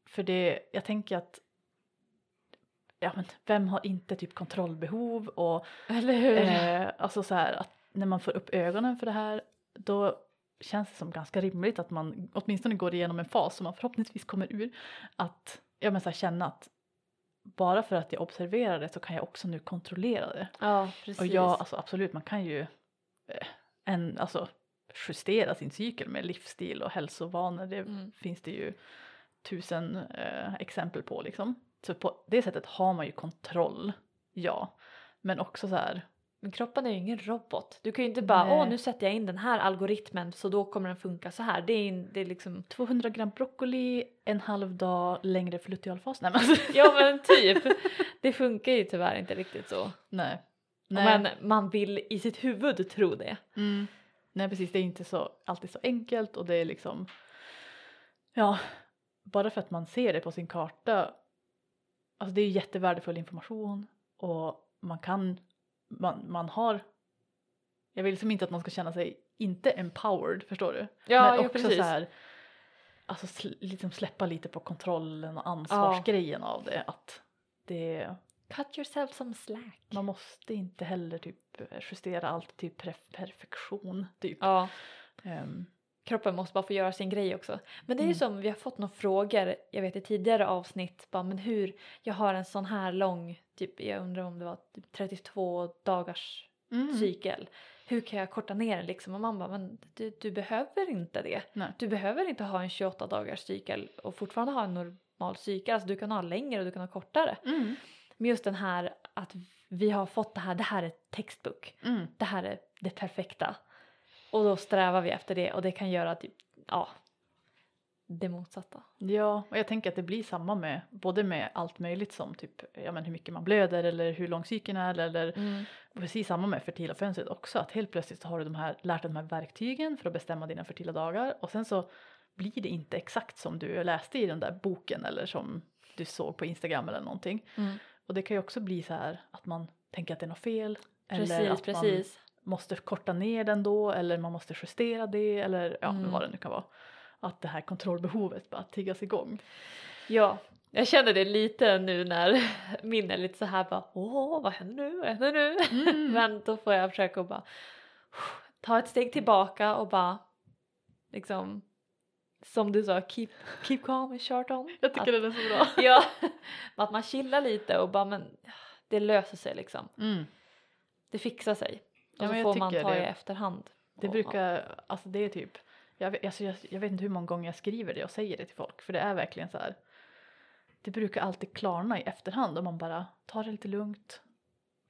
För det, jag tänker att, ja men vem har inte typ kontrollbehov och, eller hur? Alltså så här, att när man får upp ögonen för det här, då känns det som ganska rimligt att man åtminstone går igenom en fas som man förhoppningsvis kommer ur, att jag menar så här, känna att bara för att jag observerar det så kan jag också nu kontrollera det. Ja, precis. Och jag, alltså absolut, man kan ju alltså justera sin cykel med livsstil och hälsovanor, det finns det ju 1000 exempel på liksom. Så på det sättet har man ju kontroll, ja. Men också så här, men kroppen är ju ingen robot. Du kan ju inte bara, nu sätter jag in den här algoritmen så då kommer den funka så här. Det är liksom 200 gram broccoli, en halv dag längre för lutealfas. Nej, men alltså. Ja, men typ. Det funkar ju tyvärr inte riktigt så. Nej. Nej. Men man vill i sitt huvud tro det. Mm. Nej, precis. Det är inte så, alltid så enkelt, och det är liksom, ja, bara för att man ser det på sin karta. Alltså det är ju jättevärdefull information, och man kan, man har, jag vill liksom inte att man ska känna sig inte empowered, förstår du? Ja, men också precis. Så här, alltså liksom släppa lite på kontrollen och ansvarsgrejen av det, att det, cut yourself some slack. Man måste inte heller typ justera allt till perfektion typ. Ja. Kroppen måste bara få göra sin grej också. Men det är ju som, vi har fått några frågor, jag vet i tidigare avsnitt, bara, men hur, jag har en sån här lång, typ, jag undrar om det var typ 32 dagars cykel. Hur kan jag korta ner den liksom? Och man bara, men du behöver inte det. Nej. Du behöver inte ha en 28 dagars cykel och fortfarande ha en normal cykel. Alltså du kan ha längre och du kan ha kortare. Mm. Men just den här, att vi har fått det här är textbok. Mm. Det här är det perfekta. Och då strävar vi efter det, och det kan göra typ, ja, det motsatta. Ja, och jag tänker att det blir samma med, både med allt möjligt som typ, ja men hur mycket man blöder eller hur lång cykeln är, eller precis samma med fertila fönstret också, att helt plötsligt så har du lärt dig de här verktygen för att bestämma dina fertila dagar, och sen så blir det inte exakt som du läste i den där boken eller som du såg på Instagram eller någonting. Mm. Och det kan ju också bli så här att man tänker att det är något fel, precis, eller att man måste korta ner den då, eller man måste justera det, eller ja, vad det nu kan vara. Att det här kontrollbehovet bara tiggas igång. Ja, jag känner det lite nu när min är lite så här bara, vad händer nu? Men då får jag försöka att bara ta ett steg tillbaka och bara liksom, som du sa, keep calm and short on. Jag tycker att det är så bra. Ja, att man chillar lite och bara, men det löser sig liksom. Mm. Det fixar sig. Och ja, så får man ta det i efterhand. Det brukar, alltså det är typ, jag vet inte hur många gånger jag skriver det och säger det till folk. För det är verkligen så här, det brukar alltid klarna i efterhand. Om man bara tar det lite lugnt,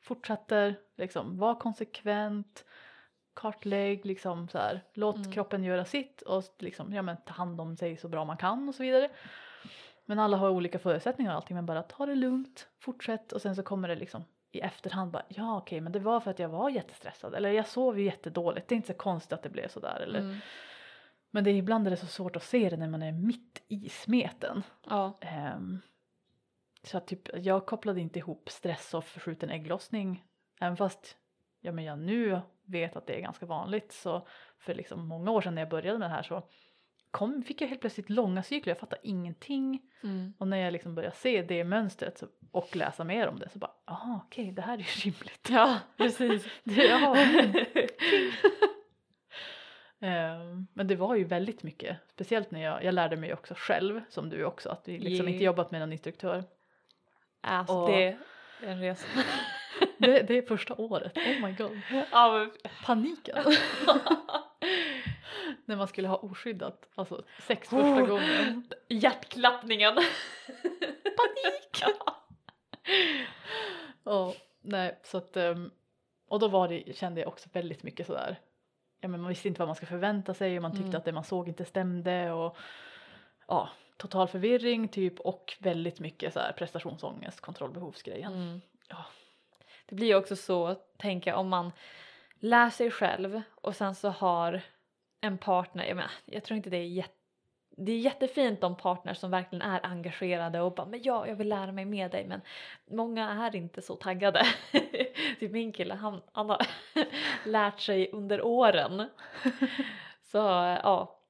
fortsätter, liksom, var konsekvent, kartlägg, liksom så här, låt kroppen göra sitt. Och liksom, ja men ta hand om sig så bra man kan och så vidare. Men alla har olika förutsättningar och allting, men bara ta det lugnt, fortsätt, och sen så kommer det liksom i efterhand bara, men det var för att jag var jättestressad, eller jag sov ju jättedåligt, det är inte så konstigt att det blev sådär, eller men det är ibland är det så svårt att se det när man är mitt i smeten. Så att typ, jag kopplade inte ihop stress och förskjuten ägglossning, även fast jag nu vet att det är ganska vanligt. Så för liksom många år sedan när jag började med det här, så fick jag helt plötsligt långa cykler, jag fattar ingenting. Och när jag liksom började se det mönstret och läsa mer om det, så bara, okej, det här är ju rimligt. Ja, precis. Men det var ju väldigt mycket. Speciellt när jag lärde mig också själv. Som du också. Att vi liksom inte jobbat med någon instruktör. Alltså det är en resa. det är första året. Oh my god. Paniken. När man skulle ha oskyddat. Alltså sex första gången. Hjärtklappningen. Panik. Nej, så att, och då var det, kände jag också väldigt mycket sådär. Ja, men man visste inte vad man ska förvänta sig. Och man tyckte att det man såg inte stämde. Och ja, total förvirring typ. Och väldigt mycket så här prestationsångest, kontrollbehovsgrejen. Ja. Det blir ju också så att tänka om man lär sig själv. Och sen så har en partner. Jag tror inte det är det är jättefint de partner som verkligen är engagerade. Och bara, men ja, jag vill lära mig med dig. Men många är inte så taggade. Typ min kille, han har lärt sig under åren. Så ja.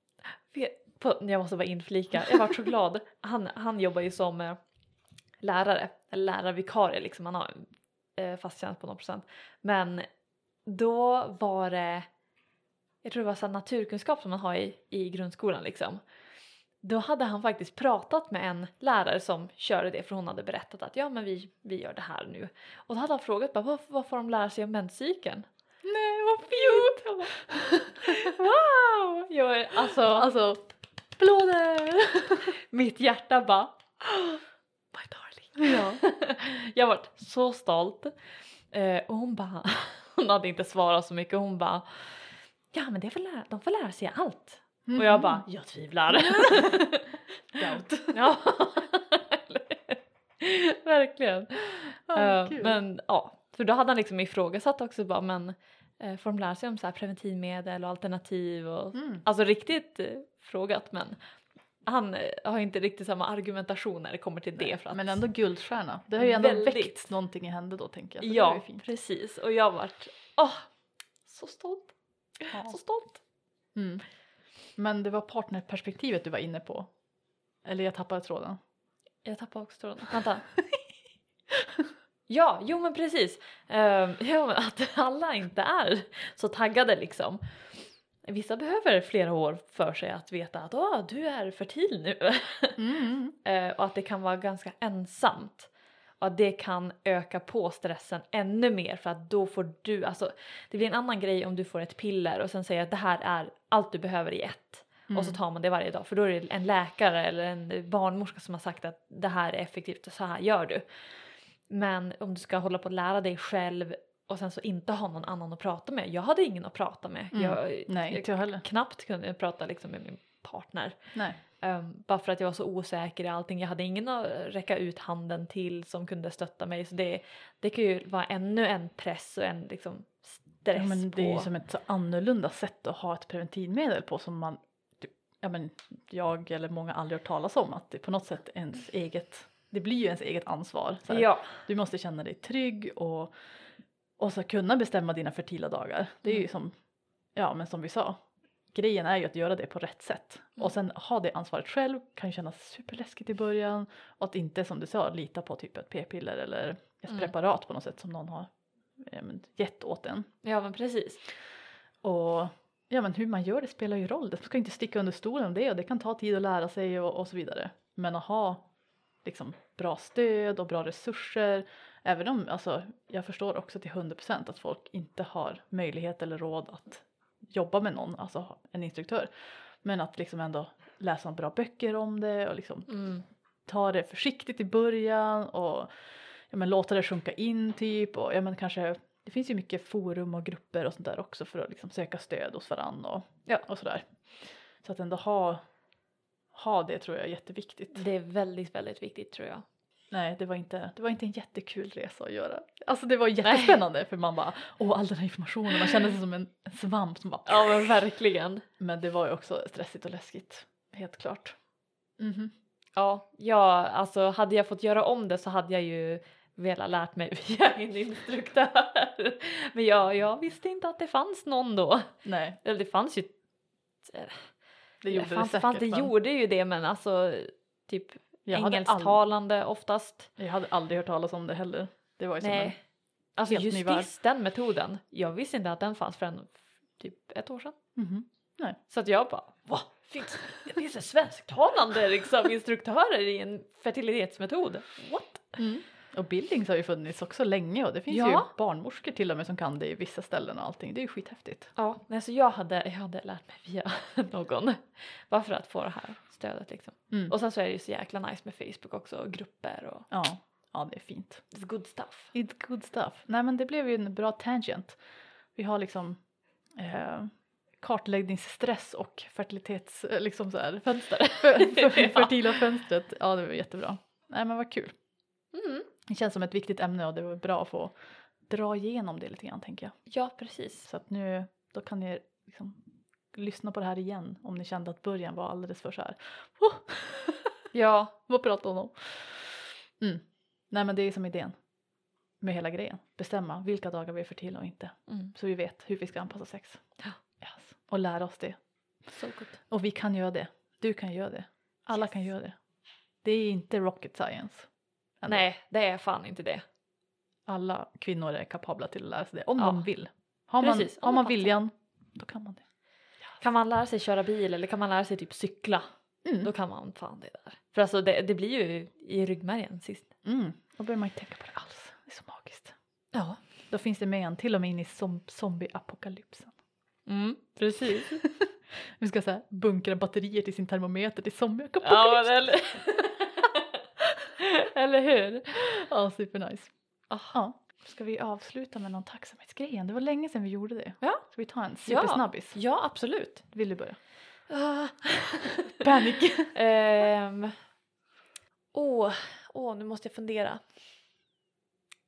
Jag måste bara inflika. Jag var så glad. Han jobbar ju som lärare. Eller lärarvikarie liksom. Han har fast tjänst på 0%. Men då var det. Jag tror det var så naturkunskap som man har i grundskolan liksom. Då hade han faktiskt pratat med en lärare som körde det. För hon hade berättat att ja men vi gör det här nu. Och då hade han frågat bara, vad får de lära sig om menscykeln? Nej, vad fint! Wow! Jag är, alltså applåder! Mitt hjärta bara, my darling. Ja. Jag var så stolt. Och hon hade inte svarat så mycket. Hon bara, ja men de får lära sig allt. Mm. Och jag bara, jag tvivlar. Doubt. Ja. Verkligen. Men ja, för då hade han liksom ifrågasatt också bara, men får de lära sig om så här preventivmedel och alternativ och alltså riktigt frågat, men han har inte riktigt samma argumentation när det kommer till det. För att, men ändå guldstjärna. Det har ju ändå väckt någonting i hände då tänker jag. Så ja, det var ju fint. Precis. Och jag har varit så stolt. Ja. Så stolt. Mm. Men det var partnerperspektivet du var inne på. Eller jag tappade tråden. Jag tappade också tråden. Vänta. Ja, jo men precis. Att alla inte är så taggade liksom. Vissa behöver flera år för sig att veta att du är fertil nu. Och att det kan vara ganska ensamt. Och att det kan öka på stressen ännu mer. För att då får du, alltså det blir en annan grej om du får ett piller. Och sen säger att det här är allt du behöver i ett. Och så tar man det varje dag. För då är det en läkare eller en barnmorska som har sagt att det här är effektivt. Och så här gör du. Men om du ska hålla på att lära dig själv. Och sen så inte ha någon annan att prata med. Jag hade ingen att prata med. Jag knappt kunde prata liksom med min partner. Nej. Bara för att jag var så osäker i allting. Jag hade ingen att räcka ut handen till som kunde stötta mig. Så det kan ju vara ännu en press och en liksom stress. Ja, men det är ju som ett så annorlunda sätt att ha ett preventivmedel på. Som man, jag eller många aldrig hört talas om. Att det på något sätt ens eget. Det blir ju ens eget ansvar. Så här, du måste känna dig trygg. Och så kunna bestämma dina fertila dagar. Det är ju som. Ja men som vi sa. Grejen är ju att göra det på rätt sätt. Och sen ha det ansvaret själv. Kan ju kännas superläskigt i början. Och att inte som du sa lita på typ ett p-piller. Eller ett preparat på något sätt. Som någon har gett åt en. Ja men precis. Och ja men hur man gör det spelar ju roll. Det ska inte sticka under stolen om det. Och det kan ta tid att lära sig och så vidare. Men att ha liksom bra stöd och bra resurser. Även om alltså jag förstår också till 100% att folk inte har möjlighet eller råd att jobba med någon, alltså en instruktör, men att liksom ändå läsa bra böcker om det och liksom ta det försiktigt i början och låta det sjunka in typ och kanske, det finns ju mycket forum och grupper och sånt där också för att liksom söka stöd hos varandra och sådär, så att ändå ha det tror jag är jätteviktigt. Det är väldigt, väldigt viktigt tror jag. Nej, det var inte en jättekul resa att göra. Alltså det var jättespännande. Nej. För man bara, all den här informationen. Man kände sig som en svamp som bara... Ja, men verkligen. Men det var ju också stressigt och läskigt. Helt klart. Mm-hmm. Ja, alltså hade jag fått göra om det så hade jag ju velat lärt mig via en instruktör. Men jag visste inte att det fanns någon då. Nej. Eller det fanns ju... Det gjorde ju det, men alltså typ... Engelsktalande oftast. Jag hade aldrig hört talas om det heller. Det var ju som en alltså just den metoden. Jag visste inte att den fanns förrän typ ett år sedan. Mm-hmm. Nej. Så att jag bara, va? Det finns en svensktalande liksom, instruktörer i en fertilitetsmetod. What? Mm. Och Billings har ju funnits också länge och det finns ju barnmorskor till och med som kan det i vissa ställen och allting. Det är ju skithäftigt. Ja, men alltså jag hade lärt mig via någon. Bara för att få det här stödet liksom. Mm. Och sen så är det ju så jäkla nice med Facebook också och grupper och... Ja, det är fint. It's good stuff. It's good stuff. Nej, men det blev ju en bra tangent. Vi har liksom... kartläggningsstress och fertilitets liksom så här fönster fertila fönstret. Ja, det var jättebra. Nej, men vad kul. Mm. Det känns som ett viktigt ämne och det var bra att få dra igenom det lite grann, tänker jag. Ja, precis. Så att nu då kan ni liksom lyssna på det här igen om ni kände att början var alldeles för så här. Oh! Ja, vad pratar hon om? Mm. Nej, men det är som idén med hela grejen. Bestämma vilka dagar vi är fertila och inte. Mm. Så vi vet hur vi ska anpassa sex. Ja. Yes. Och lära oss det. So good. Och vi kan göra det. Du kan göra det. Alla kan göra det. Det är inte rocket science. Ändå. Nej, det är fan inte det. Alla kvinnor är kapabla till att lära sig det. Om de vill. Har man viljan, då kan man det. Yes. Kan man lära sig köra bil eller kan man lära sig typ cykla? Mm. Då kan man fan det där. För alltså det blir ju i ryggmärgen sist. Mm. Då behöver man inte tänka på det alls. Det är så magiskt. Ja. Då finns det med en till och med in i zombieapokalypsen. Mm, precis. Vi ska så här bunkra batterier till sin termometer till zombieapokalypsen. Ja, eller... eller hur? Ja, supernice. Ja. Ska vi avsluta med någon tacksamhetsgrejen? Det var länge sedan vi gjorde det. Ja. Ska vi ta en supersnabbis? Ja, absolut. Vill du börja? Panik. Nu måste jag fundera.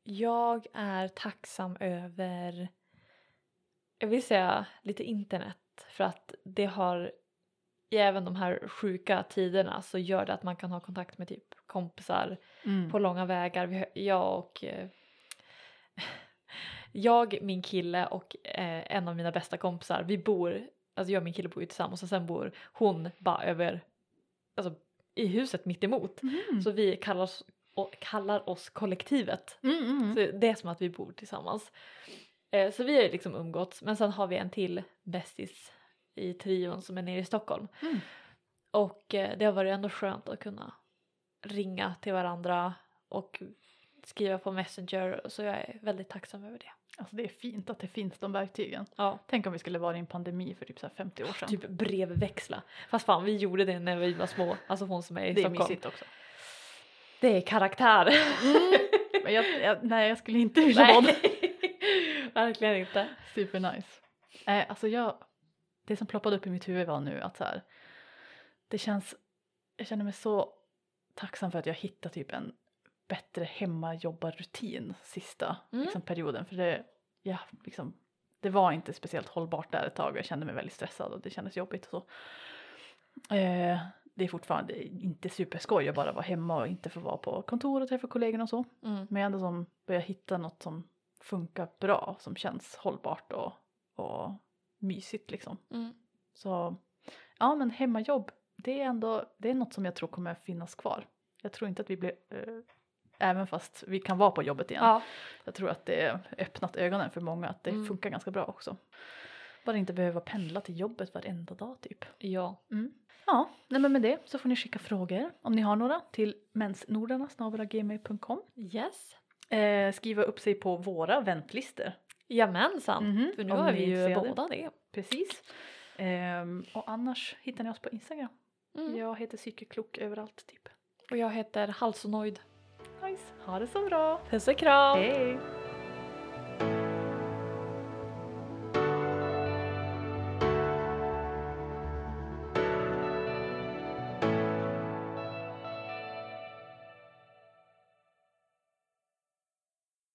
Jag är tacksam över... Jag vill säga lite internet. För att det har... Även de här sjuka tiderna så gör det att man kan ha kontakt med typ kompisar på långa vägar. Jag, min kille och en av mina bästa kompisar. Vi bor... Alltså jag och min kille bor ju tillsammans. Och sen bor hon bara över... Alltså i huset mitt emot. Mm. Så vi kallar oss kollektivet. Så det är som att vi bor tillsammans. Så vi har ju liksom umgåtts. Men sen har vi en till bästis i trion som är nere i Stockholm. Mm. Och det har varit ändå skönt att kunna ringa till varandra och skriva på Messenger. Så jag är väldigt tacksam över det. Alltså det är fint att det finns de verktygen. Ja. Tänk om vi skulle vara i en pandemi för typ så här 50 år sedan. Typ brevväxla. Fast fan, vi gjorde det när vi var små. Alltså hon som är i Stockholm. Det är mysigt också. Det är karaktär. Mm. Men jag skulle inte vilja vara det. Verkligen inte. Super nice. Alltså det som ploppade upp i mitt huvud var nu att så här, jag känner mig så tacksam för att jag hittade typ en bättre hemmajobbarrutin sista liksom, perioden. För det var inte speciellt hållbart där ett tag. Jag kände mig väldigt stressad och det kändes jobbigt och så. Det är fortfarande inte superskoj att bara vara hemma och inte få vara på kontor och träffa kollegorna och så. Mm. Men ändå som börjar hitta något som funkar bra, som känns hållbart och mysigt liksom. Mm. Så ja, men hemmajobb, det är något som jag tror kommer finnas kvar. Jag tror inte att vi blir, även fast vi kan vara på jobbet igen. Ja. Jag tror att det har öppnat ögonen för många att det funkar ganska bra också. Bara inte behöva pendla till jobbet varenda dag typ. Ja. Mm. Ja, men med det så får ni skicka frågor om ni har några till mensnordarna@gmail.com. Yes. Skriva upp sig på våra väntlister. Jamensan, för nu har vi ju båda det. Precis. Och annars hittar ni oss på Instagram. Mm. Jag heter Psykeklok överallt typ. Och jag heter Halsonoid. Nice. Ha det så bra. Puss och kram. Hej.